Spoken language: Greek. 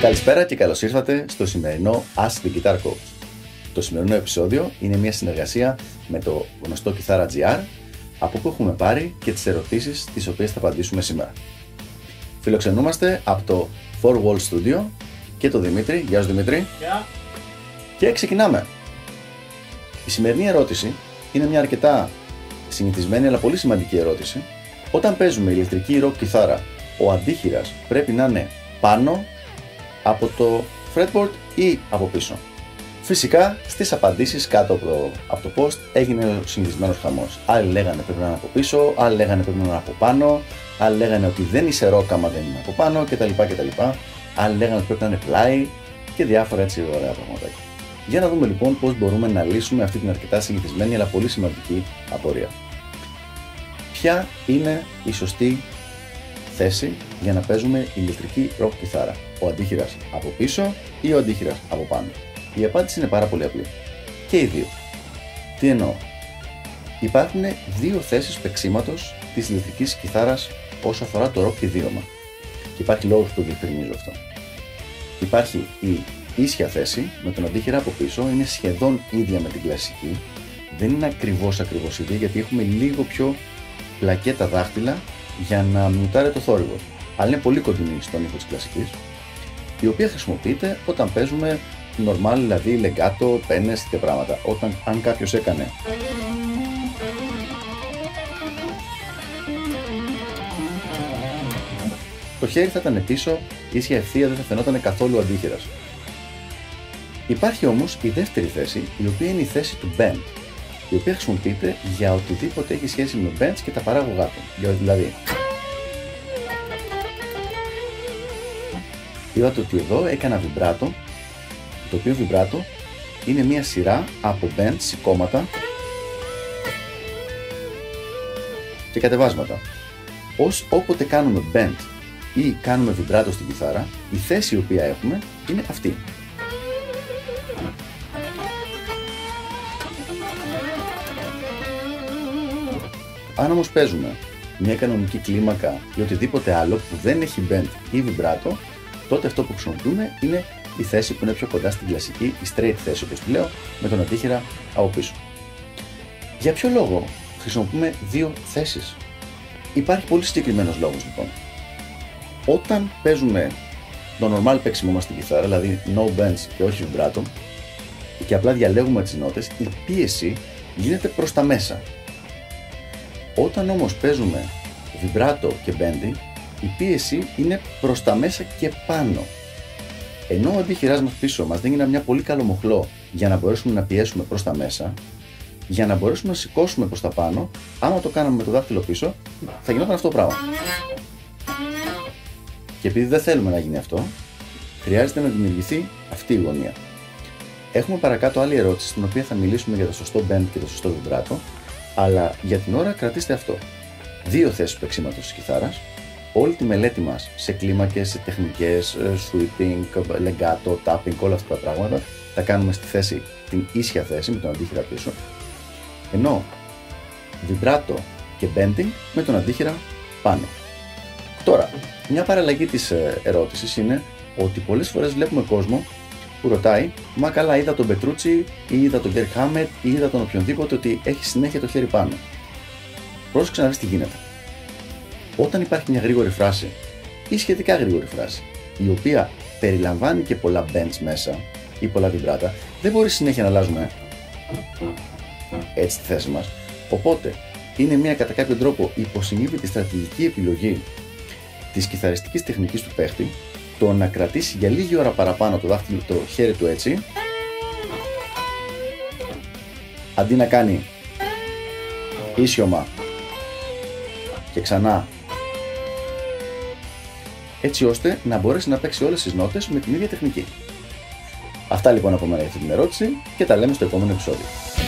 Καλησπέρα και καλώς ήρθατε στο σημερινό Ask the Guitar Co. Το σημερινό επεισόδιο είναι μια συνεργασία με το γνωστό Κιθάρα GR, από όπου έχουμε πάρει και τις ερωτήσεις τις οποίες θα απαντήσουμε σήμερα. Φιλοξενούμαστε από το 4Wall Studio και το Δημήτρη. Γεια σου Δημήτρη. Γεια. Και ξεκινάμε. Η σημερινή ερώτηση είναι μια αρκετά συνηθισμένη αλλά πολύ σημαντική ερώτηση. Όταν παίζουμε ηλεκτρική ροκ κιθάρα, ο αντίχειρας πρέπει να είναι πάνω από το fretboard ή από πίσω? Φυσικά στις απαντήσεις κάτω από το post έγινε ο συνηθισμένος χαμός. Άλλοι λέγανε πρέπει να είναι από πίσω, άλλοι λέγανε πρέπει να είναι από πάνω, άλλοι λέγανε ότι δεν είσαι ροκ άμα δεν είναι από πάνω κτλ. Άλλοι λέγανε ότι πρέπει να είναι πλάι και διάφορα έτσι ωραία πραγματάκια. Για να δούμε λοιπόν πώς μπορούμε να λύσουμε αυτή την αρκετά συνηθισμένη αλλά πολύ σημαντική απορία. Ποια είναι η σωστή θέση για να παίζουμε ηλεκτρική ροκ κιθάρα? Ο αντίχειρας από πίσω ή ο αντίχειρας από πάνω? Η απάντηση είναι πάρα πολύ απλή. Και οι δύο. Τι εννοώ? Υπάρχουν δύο θέσεις παίξηματος της ηλεκτρικής κιθάρας όσο αφορά το ροκ ιδίωμα. Και υπάρχει λόγος που το διευκρινίζω αυτό. Υπάρχει η ίσια θέση με τον αντίχειρα από πίσω, είναι σχεδόν ίδια με την κλασική. Δεν είναι ακριβώς ίδια γιατί έχουμε λίγο πιο πλακέτα δάχτυλα για να μιουτάρει το θόρυβο. Αλλά είναι πολύ κοντινή στον ήχο της κλασικής, η οποία χρησιμοποιείται όταν παίζουμε normal, δηλαδή λεγκάτο, πένες και πράγματα. Αν κάποιος έκανε το χέρι θα ήταν πίσω, ίσια ευθεία, δεν θα φαινόταν καθόλου αντίχειρας. Υπάρχει όμως η δεύτερη θέση, η οποία είναι η θέση του bend, η οποία χρησιμοποιείται για οτιδήποτε έχει σχέση με bends και τα παράγωγά του. Δηλαδή, είδατε ότι εδώ έκανα βιμπράτο, το οποίο βιμπράτο είναι μια σειρά από bends, σηκώματα και κατεβάσματα. Όποτε κάνουμε bend ή κάνουμε βιμπράτο στην κιθάρα, η θέση η οποία έχουμε είναι αυτή. Αν όμως παίζουμε μια κανονική κλίμακα ή οτιδήποτε άλλο που δεν έχει bend ή βιμπράτο, τότε αυτό που χρησιμοποιούμε είναι η θέση που είναι πιο κοντά στην κλασική, η straight θέση όπως τη λέω, με τον αντίχειρα από πίσω. Για ποιο λόγο χρησιμοποιούμε δύο θέσεις? Υπάρχει πολύ συγκεκριμένος λόγος λοιπόν. Όταν παίζουμε το normal παίξιμο μας στην κιθάρα, δηλαδή no bends και όχι vibrato, και απλά διαλέγουμε τις νότες, η πίεση γίνεται προς τα μέσα. Όταν όμως παίζουμε vibrato και bending, η πίεση είναι προς τα μέσα και πάνω. Ενώ ο αντίχειράς μας πίσω μας δίνει μια πολύ καλό μοχλό για να μπορέσουμε να πιέσουμε προς τα μέσα, για να μπορέσουμε να σηκώσουμε προς τα πάνω, άμα το κάναμε με το δάχτυλο πίσω, θα γινόταν αυτό το πράγμα. Και επειδή δεν θέλουμε να γίνει αυτό, χρειάζεται να δημιουργηθεί αυτή η γωνία. Έχουμε παρακάτω άλλη ερώτηση, στην οποία θα μιλήσουμε για το σωστό bend και το σωστό vibrato, αλλά για την ώρα κρατήστε αυτό. Δύο θέσεις παίξηματος της κιθάρας. Όλη τη μελέτη μας σε κλίμακες, σε τεχνικές, sweeping, legato, tapping, όλα αυτά τα πράγματα τα κάνουμε στη θέση, την ίσια θέση με τον αντίχειρα πίσω, ενώ vibrato και bending με τον αντίχειρα πάνω. Τώρα, μια παραλλαγή της ερώτησης είναι ότι πολλές φορές βλέπουμε κόσμο που ρωτάει «Μα καλά, είδα τον Πετρούτσι ή είδα τον Κερκ Χάμετ ή είδα τον οποιονδήποτε ότι έχει συνέχεια το χέρι πάνω». Πρόσεξε να δεις τι γίνεται. Όταν υπάρχει μια γρήγορη φράση ή σχετικά γρήγορη φράση, η οποία περιλαμβάνει και πολλά bends μέσα ή πολλά βιμπράτα, δεν μπορεί συνέχεια να αλλάζουμε έτσι τη θέση μας. Οπότε είναι μια κατά κάποιο τρόπο υποσυνείδητη στρατηγική επιλογή της κιθαριστικής τεχνικής του παίχτη το να κρατήσει για λίγη ώρα παραπάνω το δάχτυλο, το χέρι του έτσι, αντί να κάνει ίσιωμα και ξανά, έτσι ώστε να μπορέσει να παίξει όλες τις νότες με την ίδια τεχνική. Αυτά λοιπόν από μένα για αυτή την ερώτηση και τα λέμε στο επόμενο επεισόδιο.